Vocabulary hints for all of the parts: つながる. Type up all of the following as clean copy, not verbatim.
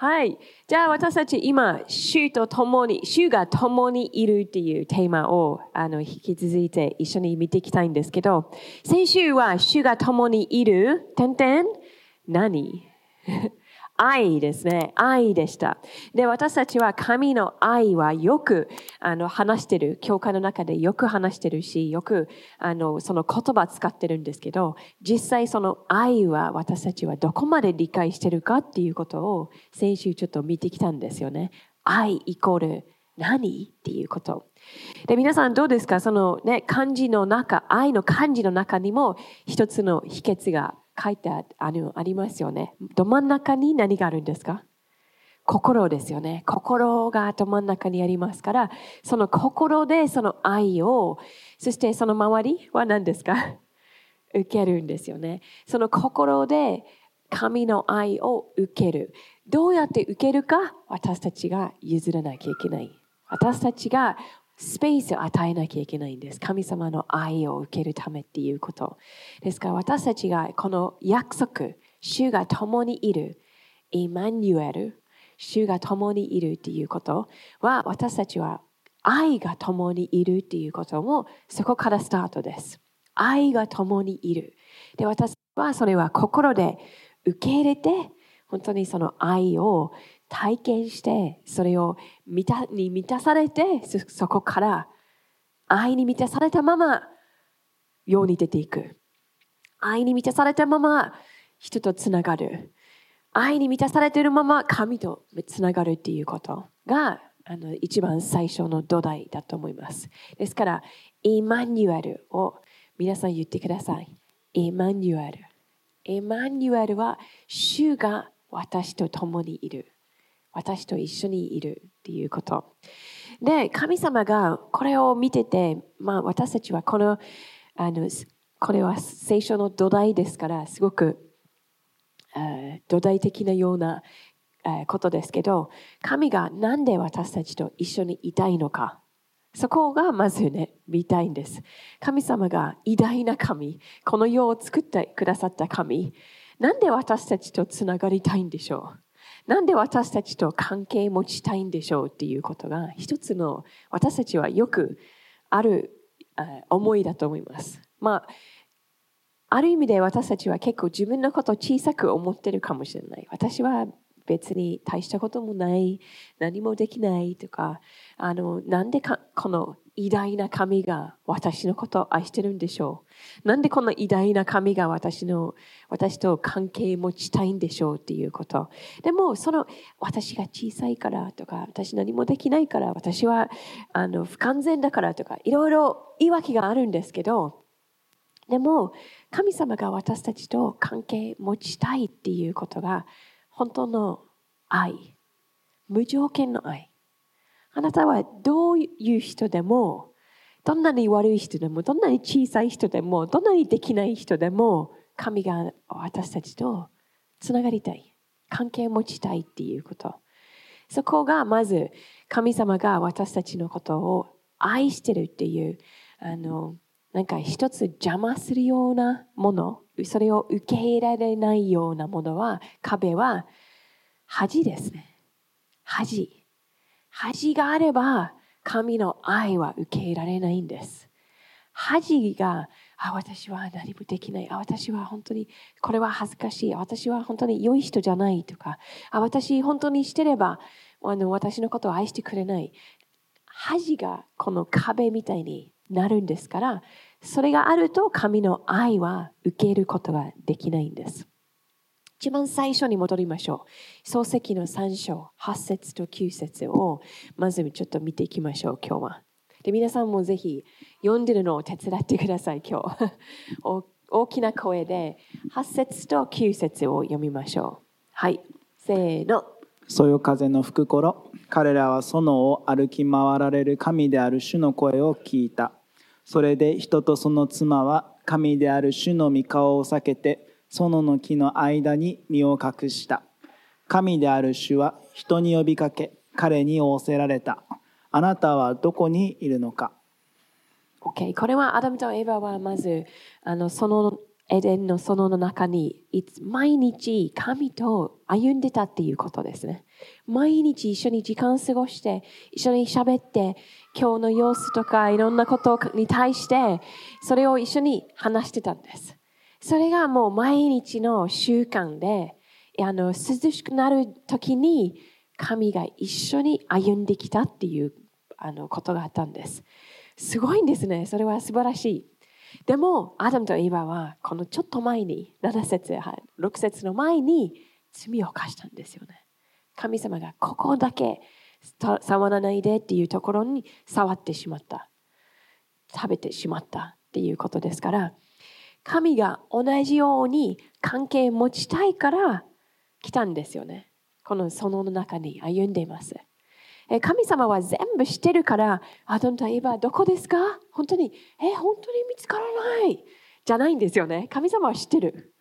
はい。じゃあ私たち今、主が共にいるっていうテーマを引き続いて一緒に見ていきたいんですけど、先週は主が共にいる、何愛ですね。愛でした。で、私たちは神の愛はよく話してる。教会の中でよく話してるし、よくその言葉使ってるんですけど、実際その愛は私たちはどこまで理解してるかっていうことを先週ちょっと見てきたんですよね。愛イコール何っていうこと。で、皆さんどうですか？そのね、漢字の中、愛の漢字の中にも一つの秘訣が書いてありますよね。ど真ん中に何があるんですか？心ですよね。心がど真ん中にありますから、その心でその愛を、そしてその周りは何ですか？受けるんですよね。その心で神の愛を受ける。どうやって受けるか、私たちが譲らなきゃいけない。私たちがスペースを与えなきゃいけないんです。神様の愛を受けるためっていうこと。ですから私たちがこの約束、主が共にいる、イマニュエル、主が共にいるっていうことは、私たちは愛が共にいるっていうことも、そこからスタートです。愛が共にいる。で、私はそれは心で受け入れて、本当にその愛を体験して、それを満たされて、そこから愛に満たされたまま世に出ていく。愛に満たされたまま人とつながる。愛に満たされているまま神とつながるっていうことが一番最初の土台だと思います。ですから、イマニュエルを皆さん言ってください。イマニュエル。イマニュエルは主が私と共にいる。私と一緒にいるっていうこと。で、神様がこれを見てて、私たちはこれは聖書の土台ですから、すごく土台的なようなことですけど、神がなんで私たちと一緒にいたいのか。そこがまずね、見たいんです。神様が偉大な神、この世を作ってくださった神、なんで私たちとつながりたいんでしょう。なんで私たちと関係持ちたいんでしょうっていうことが一つの私たちはよくある思いだと思います。ある意味で私たちは結構自分のことを小さく思ってるかもしれない。私は別に大したこともない、何もできないとか、なんでこの偉大な神が私のことを愛してるんでしょう。なんでこの偉大な神が私と関係持ちたいんでしょうっていうこと。でも私が小さいからとか、私何もできないから、私は不完全だからとか、いろいろ言い訳があるんですけど、でも神様が私たちと関係持ちたいっていうことが本当の愛、無条件の愛。あなたはどういう人でも、どんなに悪い人でも、どんなに小さい人でも、どんなにできない人でも、神が私たちとつながりたい、関係を持ちたいっていうこと。そこがまず神様が私たちのことを愛してるっていう、なんか一つ邪魔するようなもの、それを受け入れられないようなものは、壁は恥ですね。恥があれば神の愛は受け入れられないんです。恥が、私は何もできない。私は本当にこれは恥ずかしい。私は本当に良い人じゃないとか。私本当にしてれば私のことを愛してくれない。恥がこの壁みたいになるんですから、それがあると神の愛は受けることができないんです。一番最初に戻りましょう。創世記の3章、8節と9節をまずちょっと見ていきましょう、今日は。で、皆さんもぜひ読んでるのを手伝ってください、今日。大きな声で8節と9節を読みましょう。はい、せーの。そよ風の吹く頃、彼らは園を歩き回られる神である主の声を聞いた。それで人とその妻は神である主の御顔を避けて、園の木の間に身を隠した。神である主は人に呼びかけ、彼に仰せられた。あなたはどこにいるのか。これはアダムとエヴァはまず、エデンの園の中に毎日神と歩んでたっていうことですね。毎日一緒に時間過ごして一緒に喋って今日の様子とかいろんなことに対してそれを一緒に話してたんです。それがもう毎日の習慣で、涼しくなる時に神が一緒に歩んできたっていうことがあったんです。すごいんですね。それは素晴らしい。でもアダムとエバはこのちょっと前に7節6節の前に罪を犯したんですよね。神様がここだけ触らないでっていうところに触ってしまった、食べてしまったっていうことですから、神が同じように関係持ちたいから来たんですよね。この園の中に歩んでいます。神様は全部知ってるから、アダムとエバどこですか、本当に本当に見つからないじゃないんですよね。神様は知ってる、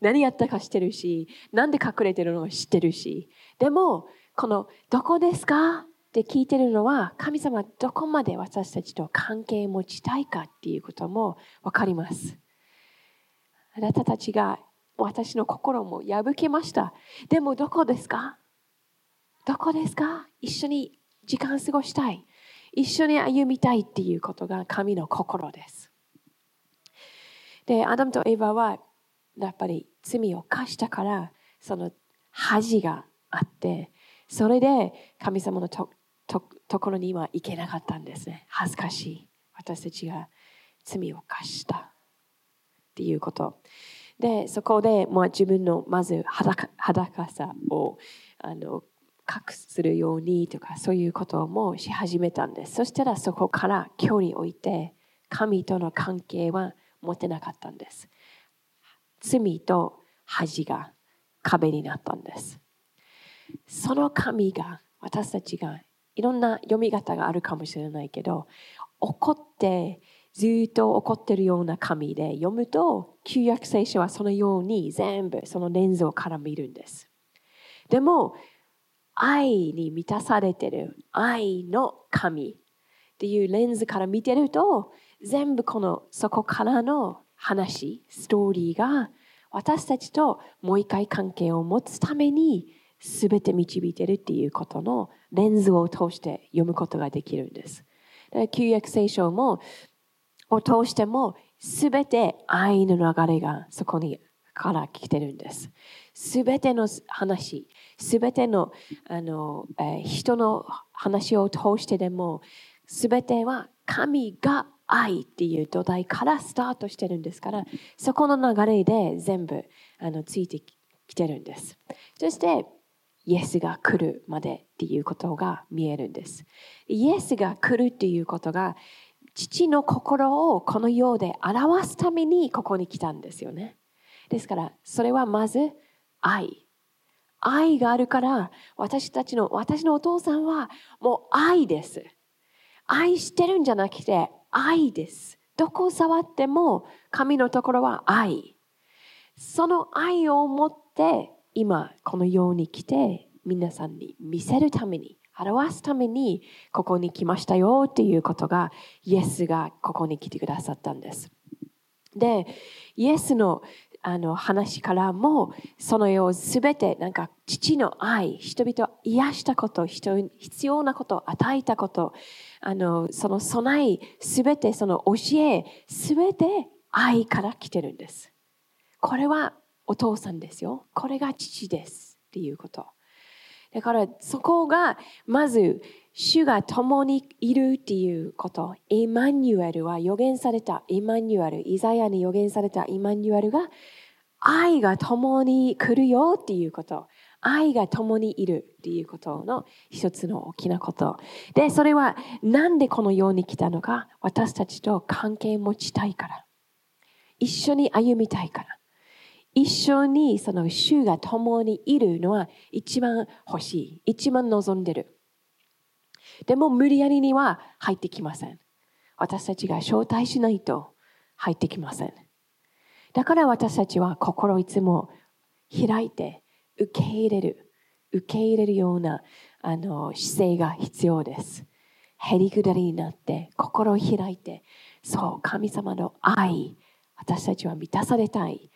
何やったか知ってるし、なんで隠れてるのを知ってるし、でもこのどこですかって聞いてるのは、神様はどこまで私たちと関係持ちたいかっていうことも分かります。あなたたちが私の心も破けました、でもどこですか、どこですか、一緒に時間過ごしたい、一緒に歩みたいっていうことが神の心です。でアダムとエバはやっぱり罪を犯したから、その恥があって、それで神様の ところには行けなかったんですね。恥ずかしい、私たちが罪を犯したっていうこと。でそこでもう自分のまず 裸さを隠するようにとか、そういうことをもし始めたんです。そしたらそこから距離を置いて神との関係は持てなかったんです。罪と恥が壁になったんです。その神が、私たちがいろんな読み方があるかもしれないけど、怒ってずっと怒ってるような神で読むと、旧約聖書はそのように全部そのレンズから見るんです。でも愛に満たされてる愛の神っていうレンズから見てると、全部このそこからの話、ストーリーが私たちともう一回関係を持つために全て導いてるっていうことのレンズを通して読むことができるんです。だから旧約聖書もを通しても全て愛の流れがそこにから来てるんです。すべての話、すべての、人の話を通してでも、すべては神が愛っていう土台からスタートしてるんですから、そこの流れで全部ついてきてるんです。そしてイエスが来るまでっていうことが見えるんです。イエスが来るっていうことが父の心をこの世で表すためにここに来たんですよね。ですからそれはまず愛があるから、私のお父さんはもう愛です、愛してるんじゃなくて愛です、どこを触っても神のところは愛、その愛を持って今この世に来て皆さんに見せるために、表すためにここに来ましたよっていうことが、イエスがここに来てくださったんです。でイエスの話からも、その世すべてなんか父の愛、人々を癒したこと、人に必要なことを与えたこと、その備えすべて、その教えすべて愛から来てるんです。これはお父さんですよ、これが父ですっていうこと。だからそこがまず主が共にいるっていうこと。エマニュエルは予言されたエマニュエル、イザヤに予言されたエマニュエルが、愛が共に来るよっていうこと、愛が共にいるっていうことの一つの大きなことで、それはなんでこの世に来たのか、私たちと関係持ちたいから、一緒に歩みたいから、一緒にその主が共にいるのは一番欲しい、一番望んでる。でも無理やりには入ってきません。私たちが招待しないと入ってきません。だから私たちは心をいつも開いて受け入れるような姿勢が必要です。へりくだりになって心を開いて、そう、神様の愛、私たちは満たされたい。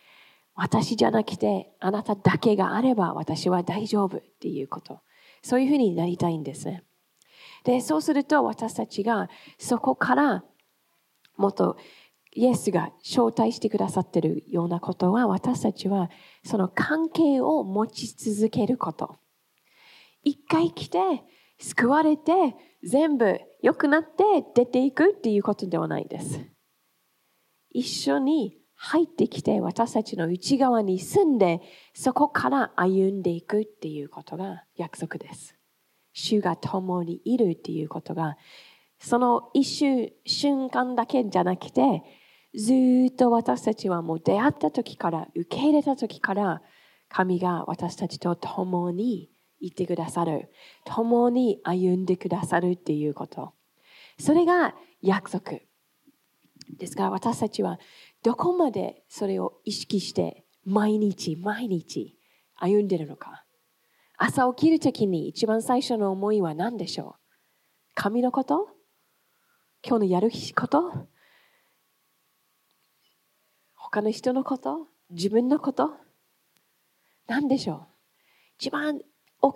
私じゃなくてあなただけがあれば私は大丈夫っていうこと。そういうふうになりたいんですね。で、そうすると私たちがそこからもっとイエスが招待してくださっているようなことは、私たちはその関係を持ち続けること。一回来て救われて全部良くなって出ていくっていうことではないんです。一緒に入ってきて私たちの内側に住んで、そこから歩んでいくっていうことが約束です。主が共にいるっていうことが、その一瞬間だけじゃなくて、ずっと私たちはもう出会った時から受け入れた時から神が私たちと共にいてくださる、共に歩んでくださるっていうこと、それが約束ですから、私たちはどこまでそれを意識して毎日毎日歩んでいるのか。朝起きるときに一番最初の思いは何でしょう。神のこと、今日のやること、他の人のこと、自分のこと、何でしょう。一番起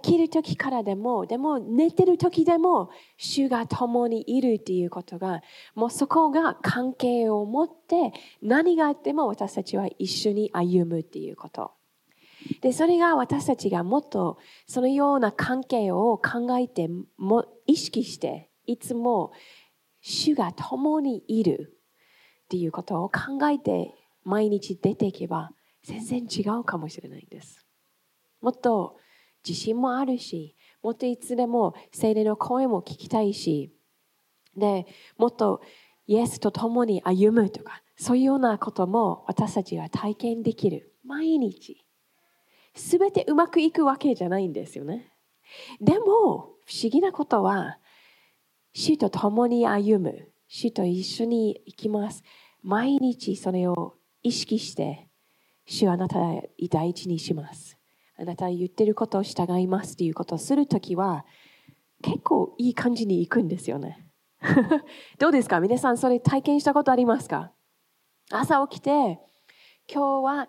きるときからでも、でも寝てるときでも主が共にいるっていうことが、もうそこが関係を持って何があっても私たちは一緒に歩むっていうこと。で、それが私たちがもっとそのような関係を考えても意識して、いつも主が共にいるっていうことを考えて毎日出ていけば全然違うかもしれないんです。もっと自信もあるし、もっといつでも聖霊の声も聞きたいし、でもっとイエスと共に歩むとか、そういうようなことも私たちは体験できる。毎日すべてうまくいくわけじゃないんですよね。でも不思議なことは、主と共に歩む、主と一緒に行きます、毎日それを意識して、主はあなたを第一にします、あなたが言ってることを従いますということをするときは、結構いい感じにいくんですよね。どうですか皆さん、それ体験したことありますか。朝起きて、今日は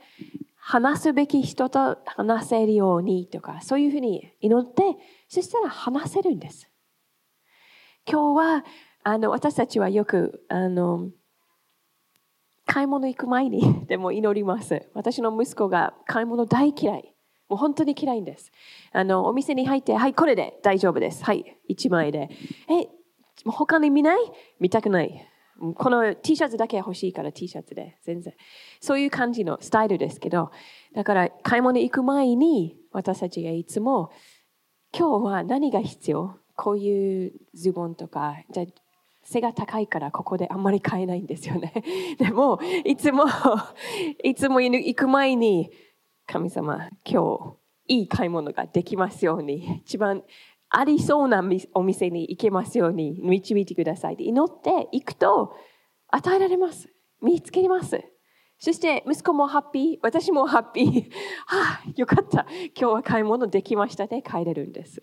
話すべき人と話せるようにとか、そういうふうに祈って、そしたら話せるんです。今日は私たちはよく買い物行く前にでも祈ります。私の息子が買い物大嫌い、もう本当に嫌いんです。お店に入って、はい、これで大丈夫です、はい、1枚で、他に見ない、見たくない、この T シャツだけ欲しいから T シャツで、全然そういう感じのスタイルですけど、だから買い物行く前に私たちがいつも、今日は何が必要、こういうズボンとか、じゃあ背が高いからここであんまり買えないんですよね。でもいつも行く前に、神様、今日いい買い物ができますように、一番ありそうなお店に行けますように導いてくださいって祈って行くと、与えられます、見つけます。そして息子もハッピー、私もハッピー。はあ、よかった、今日は買い物できましたね、帰れるんです。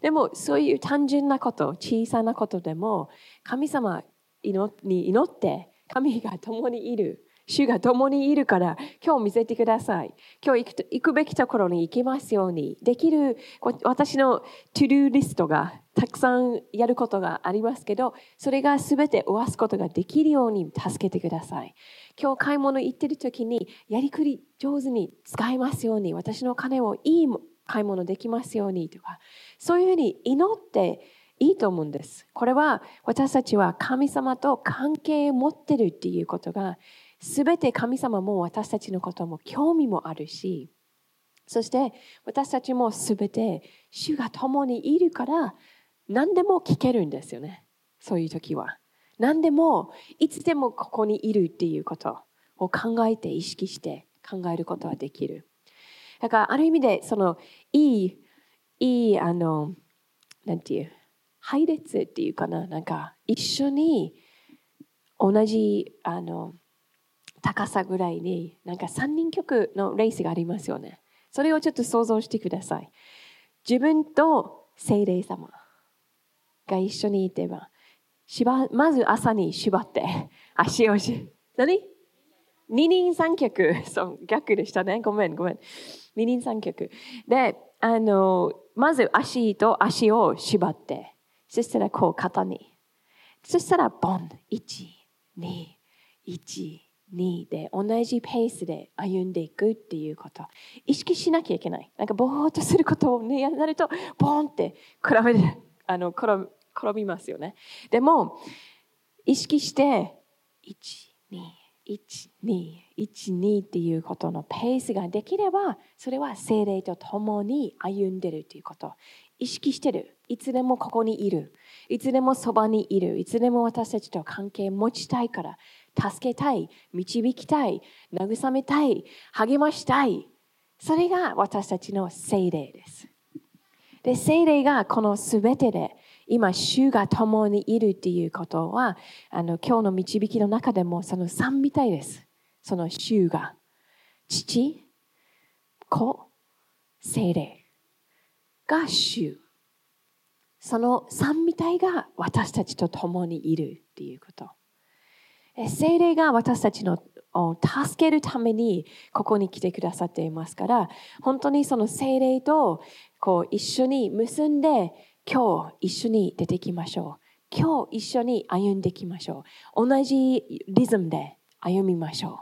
でもそういう単純なこと、小さなことでも、神様に祈って、神が共にいる、主が共にいるから、今日見せてください。今日行くべきところに行きますように。できる、私のトゥドゥーリストがたくさんやることがありますけど、それがすべて終わすことができるように助けてください。今日買い物行ってる時に、やりくり上手に使いますように。私の金をいい買い物できますようにとか、そういうふうに祈っていいと思うんです。これは私たちは神様と関係を持ってるっていうことが、すべて神様も私たちのことも興味もあるし、そして私たちもすべて主が共にいるから何でも聞けるんですよね。そういう時は何でもいつでもここにいるっていうことを考えて、意識して考えることはできる。だからある意味で、そのいいなんていう配列っていうかな、なんか一緒に同じ高さぐらいに、なんか3人曲のレースがありますよね。それをちょっと想像してください。自分と聖霊様が一緒にいてば、まず朝に縛って、足を何二人三脚。そう、逆でしたね。ごめん。二人三脚。で、まず足と足を縛って、そしたらこう肩に。そしたらボン、1、2、1、2で同じペースで歩んでいくっていうこと。意識しなきゃいけない。なんかぼーっとすることをね、やると、ボンって転びますよね。でも、意識して、1、2っていうことのペースができれば、それは聖霊と共に歩んでるということ。意識してる。いつでもここにいる。いつでもそばにいる。いつでも私たちと関係持ちたいから、助けたい、導きたい、慰めたい、励ましたい。それが私たちの聖霊です。で、聖霊がこのすべてで、今、主が共にいるっていうことは、今日の導きの中でもその三みたいです。その主が、父、子、聖霊が主。その三みたいが私たちと共にいるっていうこと。聖霊が私たちのを助けるためにここに来てくださっていますから、本当にその聖霊とこう一緒に結んで、今日一緒に出てきましょう。今日一緒に歩んできましょう。同じリズムで歩みましょ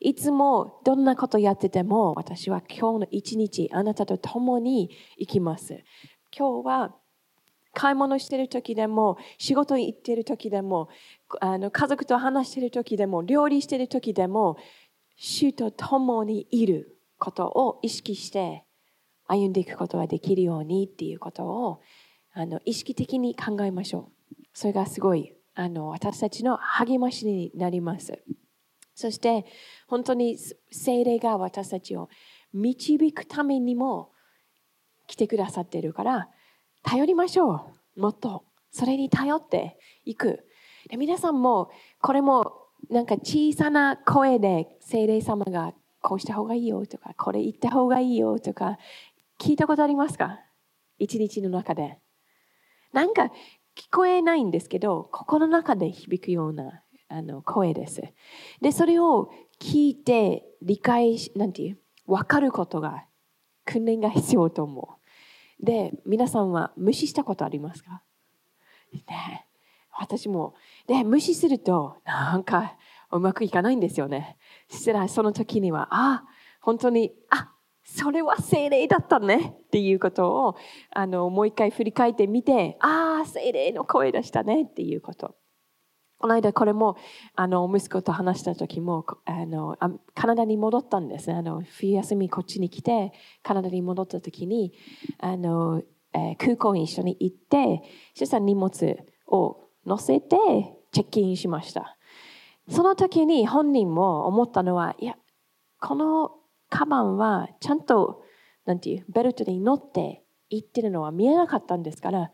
う。いつもどんなことやってても、私は今日の一日、あなたと共に行きます。今日は買い物してる時でも、仕事に行ってる時でも、家族と話してる時でも、料理してる時でも、主と共にいることを意識して歩んでいくことができるようにっていうことを意識的に考えましょう。それがすごい私たちの励ましになります。そして本当に聖霊が私たちを導くためにも来てくださっているから、頼りましょう。もっとそれに頼っていく。で、皆さんもこれもなんか小さな声で聖霊様がこうした方がいいよとか、これ言った方がいいよとか聞いたことありますか？一日の中でなんか聞こえないんですけど、心の中で響くような声です。で、それを聞いて理解し、なんていう、分かることが訓練が必要と思う。で、皆さんは無視したことありますか？ね、私も。で、無視するとなんかうまくいかないんですよね。そしたらその時には、本当に、それは聖霊だったねっていうことをもう一回振り返ってみて、聖霊の声でしたねっていうこと。この間これも息子と話した時もカナダに戻ったんですね。冬休みこっちに来てカナダに戻った時に空港に一緒に行って、そしたら荷物を乗せてチェックインしました。その時に本人も思ったのは、いや、このカバンはちゃんとベルトに乗って行ってるのは見えなかったんですから、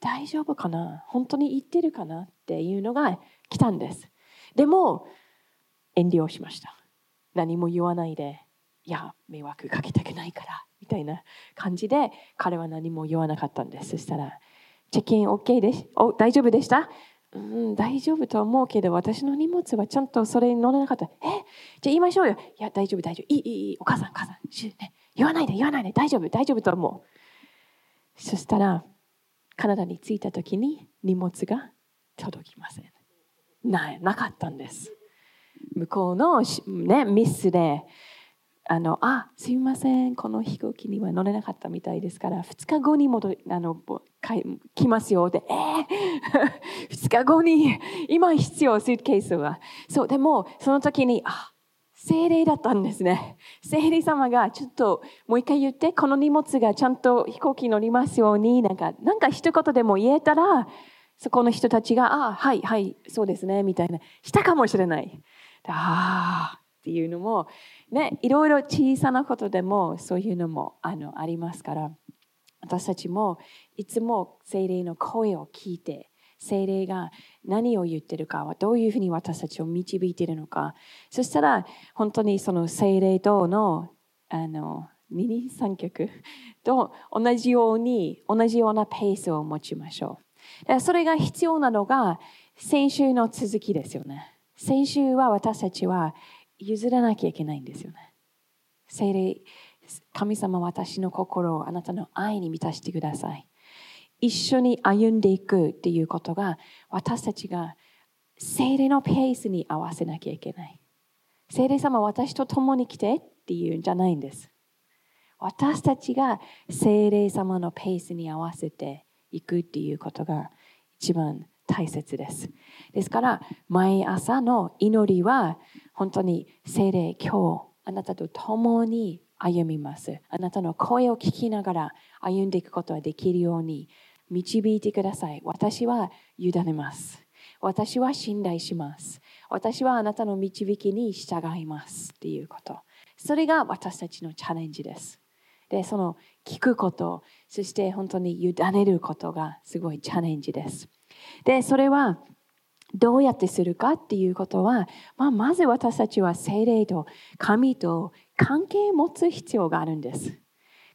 大丈夫かな、本当に行ってるかなっていうのが来たんです。でも遠慮しました。何も言わないで、いや、迷惑かけたくないからみたいな感じで彼は何も言わなかったんです。そしたら、チェックイン OK です、大丈夫でした、大丈夫と思うけど、私の荷物はちゃんとそれに乗れなかった。じゃあ言いましょうよ。いや、大丈夫。いい、お母さん、ね、言わないで、大丈夫と思う。そしたら、カナダに着いた時に荷物が届きません。なかったんです。向こうの、ね、ミスで、すみません、この飛行機には乗れなかったみたいですから、2日後に来ますよって2日後に今必要、スーツケースは。そうでもその時に聖霊だったんですね。聖霊様がちょっともう一回言って、この荷物がちゃんと飛行機乗りますように、なんか一言でも言えたら、そこの人たちがはいそうですねみたいなしたかもしれない。っていうのもね、いろいろ小さなことでもそういうのもありますから、私たちもいつも聖霊の声を聞いて、聖霊が何を言ってるか、どういうふうに私たちを導いているのか。そしたら本当にその聖霊との二人三脚と同じようなペースを持ちましょう。だからそれが必要なのが先週の続きですよね。先週は私たちは譲らなきゃいけないんですよね。聖霊、神様、私の心をあなたの愛に満たしてください。一緒に歩んでいくっていうことが、私たちが聖霊のペースに合わせなきゃいけない。聖霊様、私と共に来てっていうんじゃないんです。私たちが聖霊様のペースに合わせていくっていうことが一番大切です。ですから、毎朝の祈りは、本当に聖霊、今日、あなたと共に歩みます。あなたの声を聞きながら歩んでいくことができるように導いてください。私は委ねます。私は信頼します。私はあなたの導きに従います。っていうこと。それが私たちのチャレンジです。で、その聞くこと、そして本当に委ねることがすごいチャレンジです。で、それはどうやってするかっていうことは、まず私たちは聖霊と神と関係を持つ必要があるんです。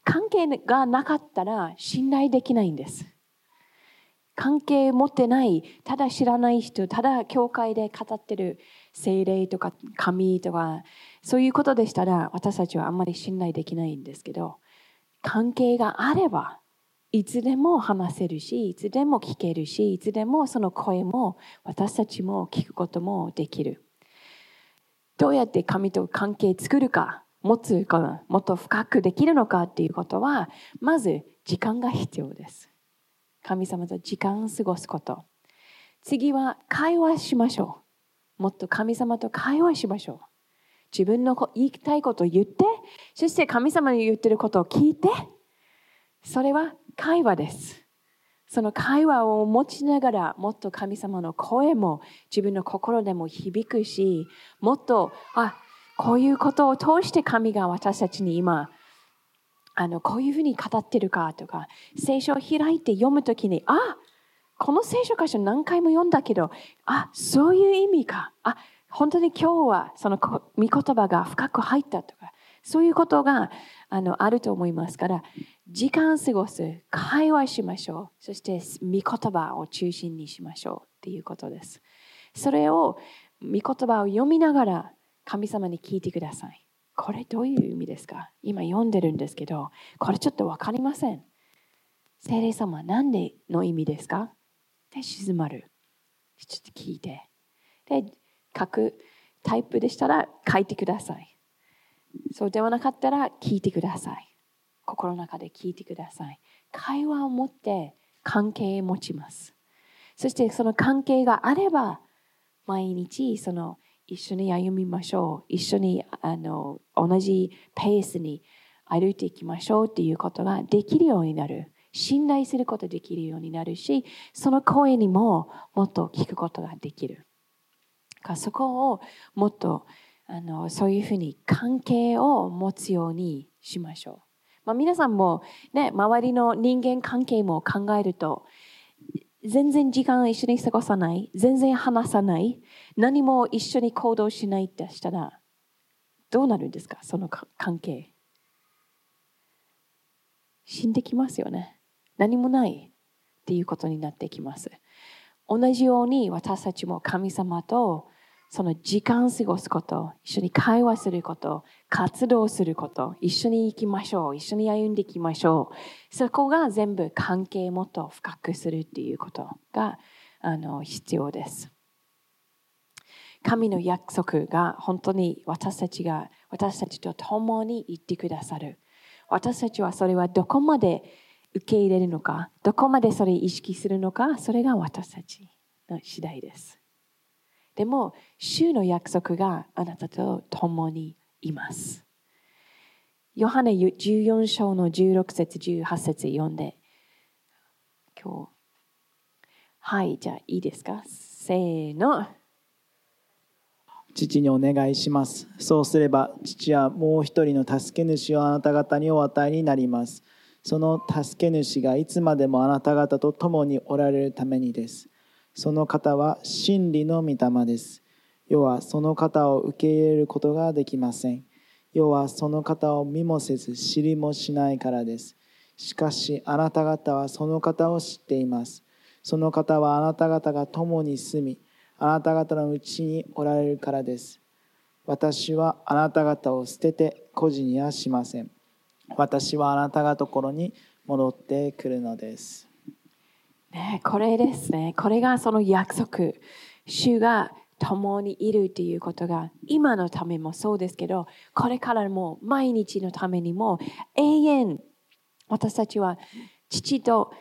関係がなかったら信頼できないんです。関係持ってない、ただ知らない人、ただ教会で語ってる聖霊とか神とか、そういうことでしたら私たちはあんまり信頼できないんですけど、関係があれば、いつでも話せるし、いつでも聞けるし、いつでもその声も私たちも聞くこともできる。どうやって神と関係作るか、もっと深くできるのかっていうことは、まず時間が必要です。神様と時間を過ごすこと。次は会話しましょう。もっと神様と会話しましょう。自分の言いたいことを言って、そして神様に言ってることを聞いて、それは会話です。その会話を持ちながら、もっと神様の声も自分の心でも響くし、もっと、こういうことを通して神が私たちに今、こういうふうに語ってるかとか、聖書を開いて読むときに、この聖書箇所何回も読んだけど、そういう意味か。本当に今日はその御言葉が深く入ったとか、そういうことがあると思いますから、時間を過ごす、会話しましょう。そして、御言葉を中心にしましょうっていうことです。それを、御言葉を読みながら、神様に聞いてください。これどういう意味ですか？今読んでるんですけど、これちょっとわかりません。聖霊様、何での意味ですか？で、静まる。ちょっと聞いて。で、書くタイプでしたら、書いてください。そうではなかったら聞いてください。心の中で聞いてください。会話を持って関係を持ちます。そしてその関係があれば、毎日一緒に歩みましょう。一緒に同じペースに歩いていきましょうっていうことができるようになる。信頼することができるようになるし、その声にももっと聞くことができる。そこをもっとそういうふうに関係を持つようにしましょう。皆さんも、ね、周りの人間関係も考えると、全然時間を一緒に過ごさない、全然話さない、何も一緒に行動しないってしたら、どうなるんですか、その関係。死んできますよね。何もないっていうことになってきます。同じように私たちも神様と、その時間を過ごすこと、一緒に会話すること、活動すること、一緒に行きましょう、一緒に歩んでいきましょう。そこが全部関係をもっと深くするっていうことが必要です。神の約束が本当に私たちと共に行ってくださる。私たちはそれはどこまで受け入れるのか、どこまでそれを意識するのか、それが私たちの次第です。でも、主の約束があなたと共にいます。ヨハネ14章の16節、18節読んで、今日、はい、じゃあいいですか？せーの。父にお願いします。そうすれば、父はもう一人の助け主をあなた方にお与えになります。その助け主がいつまでもあなた方と共におられるためにです。その方は真理の御霊です。世はその方を受け入れることができません。世はその方を見もせず知りもしないからです。しかしあなた方はその方を知っています。その方はあなた方が共に住み、あなた方のうちにおられるからです。私はあなた方を捨てて孤児にはしません。私はあなたがところに戻ってくるのです。ね、これですね。これがその約束。主が共にいるということが今のためもそうですけど、これからも毎日のためにも永遠、私たちは父と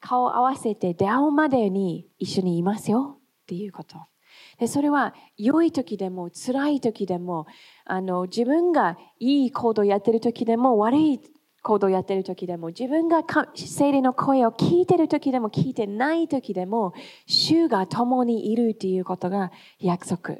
顔を合わせて出会うまでに一緒にいますよっていうこと。でそれは良い時でも辛い時でも自分がいい行動をやっている時でも悪い行動をやっている時でも自分が聖霊の声を聞いている時でも聞いてない時でも主が共にいるということが約束。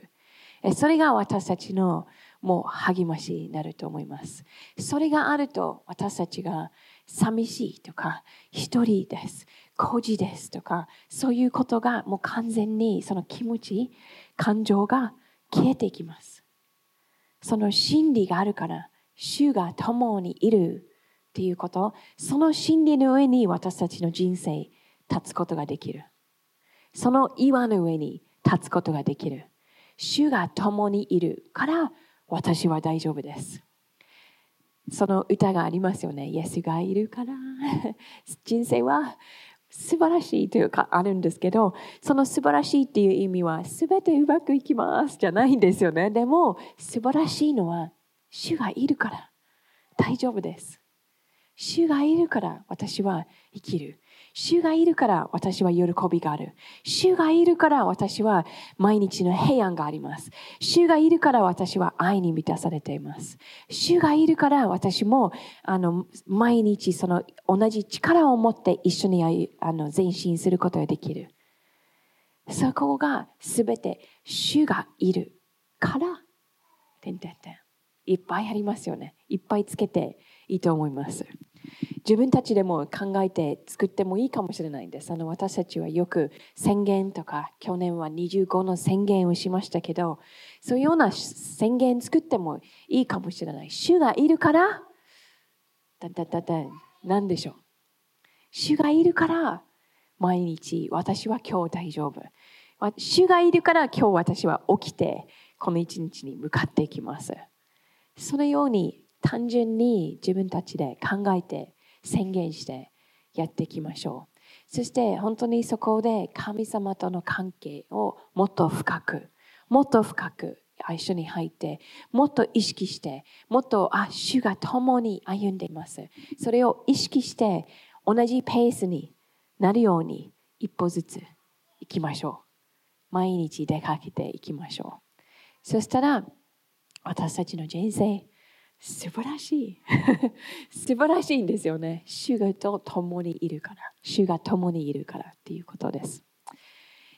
それが私たちのもう励ましになると思います。それがあると私たちが寂しいとか一人です孤児ですとかそういうことがもう完全にその気持ち感情が消えていきます。その真理があるから主が共にいるっていうこと、その真理の上に私たちの人生立つことができる。その岩の上に立つことができる。主が共にいるから私は大丈夫です。その歌がありますよね。イエスがいるから人生は素晴らしいというかあるんですけど、その素晴らしいっていう意味は全てうまくいきますじゃないんですよね。でも素晴らしいのは主がいるから大丈夫です。主がいるから私は生きる。主がいるから私は喜びがある。主がいるから私は毎日の平安があります。主がいるから私は愛に満たされています。主がいるから私も毎日その同じ力を持って一緒に前進することができる。そこがすべて主がいるからいっぱいありますよね。いっぱいつけていいと思います。自分たちでも考えて作ってもいいかもしれないんです。私たちはよく宣言とか、去年は25の宣言をしましたけど、そういうような宣言作ってもいいかもしれない。主がいるから、なんでしょう。主がいるから、毎日私は今日大丈夫。主がいるから今日私は起きて、この一日に向かっていきます。そのように単純に自分たちで考えて宣言してやっていきましょう。そして本当にそこで神様との関係をもっと深く一緒に入ってもっと意識してもっと主が共に歩んでいます。それを意識して同じペースになるように一歩ずつ行きましょう。毎日出かけていきましょう。そしたら私たちの人生素晴らしい素晴らしいんですよね。主が共にいるからっていうことです。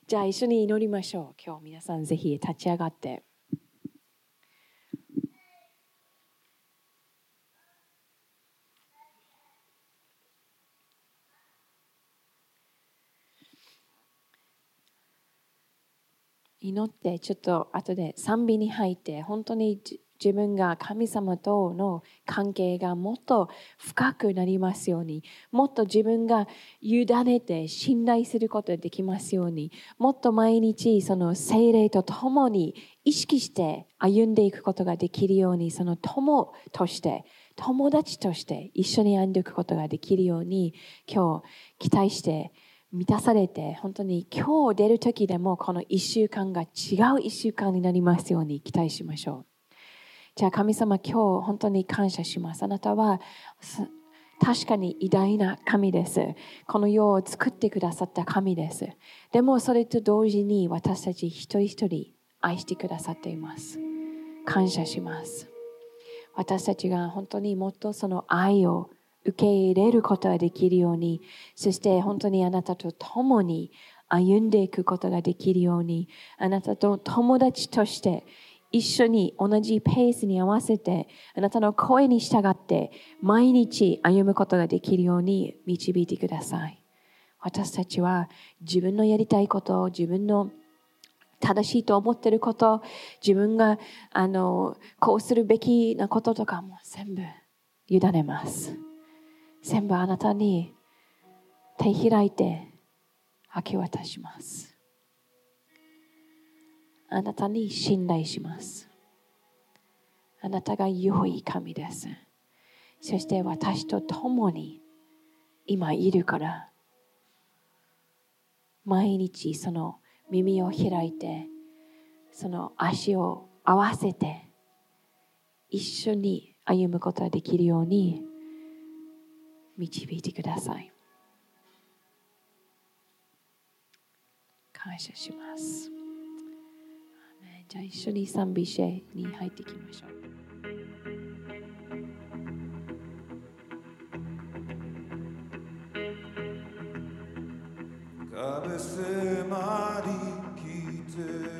じゃあ一緒に祈りましょう。今日皆さんぜひ立ち上がって、祈ってちょっと後で賛美に入って本当に自分が神様との関係がもっと深くなりますように、もっと自分が委ねて信頼することができますように、もっと毎日その聖霊と共に意識して歩んでいくことができるように、その友として友達として一緒に歩んでいくことができるように今日期待して満たされて、本当に今日出る時でもこの1週間が違う1週間になりますように期待しましょう。じゃあ神様、今日本当に感謝します。あなたは確かに偉大な神です。この世を作ってくださった神です。でもそれと同時に私たち一人一人愛してくださっています。感謝します。私たちが本当にもっとその愛を受け入れることができるように、そして本当にあなたと共に歩んでいくことができるように、あなたと友達として一緒に同じペースに合わせてあなたの声に従って毎日歩むことができるように導いてください。私たちは自分のやりたいことを、自分の正しいと思っていること、自分がこうするべきなこととかも全部委ねます。全部あなたに手開いて明け渡します。あなたに信頼します。あなたが良い神です。そして私と共に今いるから、毎日その耳を開いて、その足を合わせて、一緒に歩むことができるように導いてください。感謝します。じゃあ一緒に賛美詩に入っていきましょう。かぶせまりきて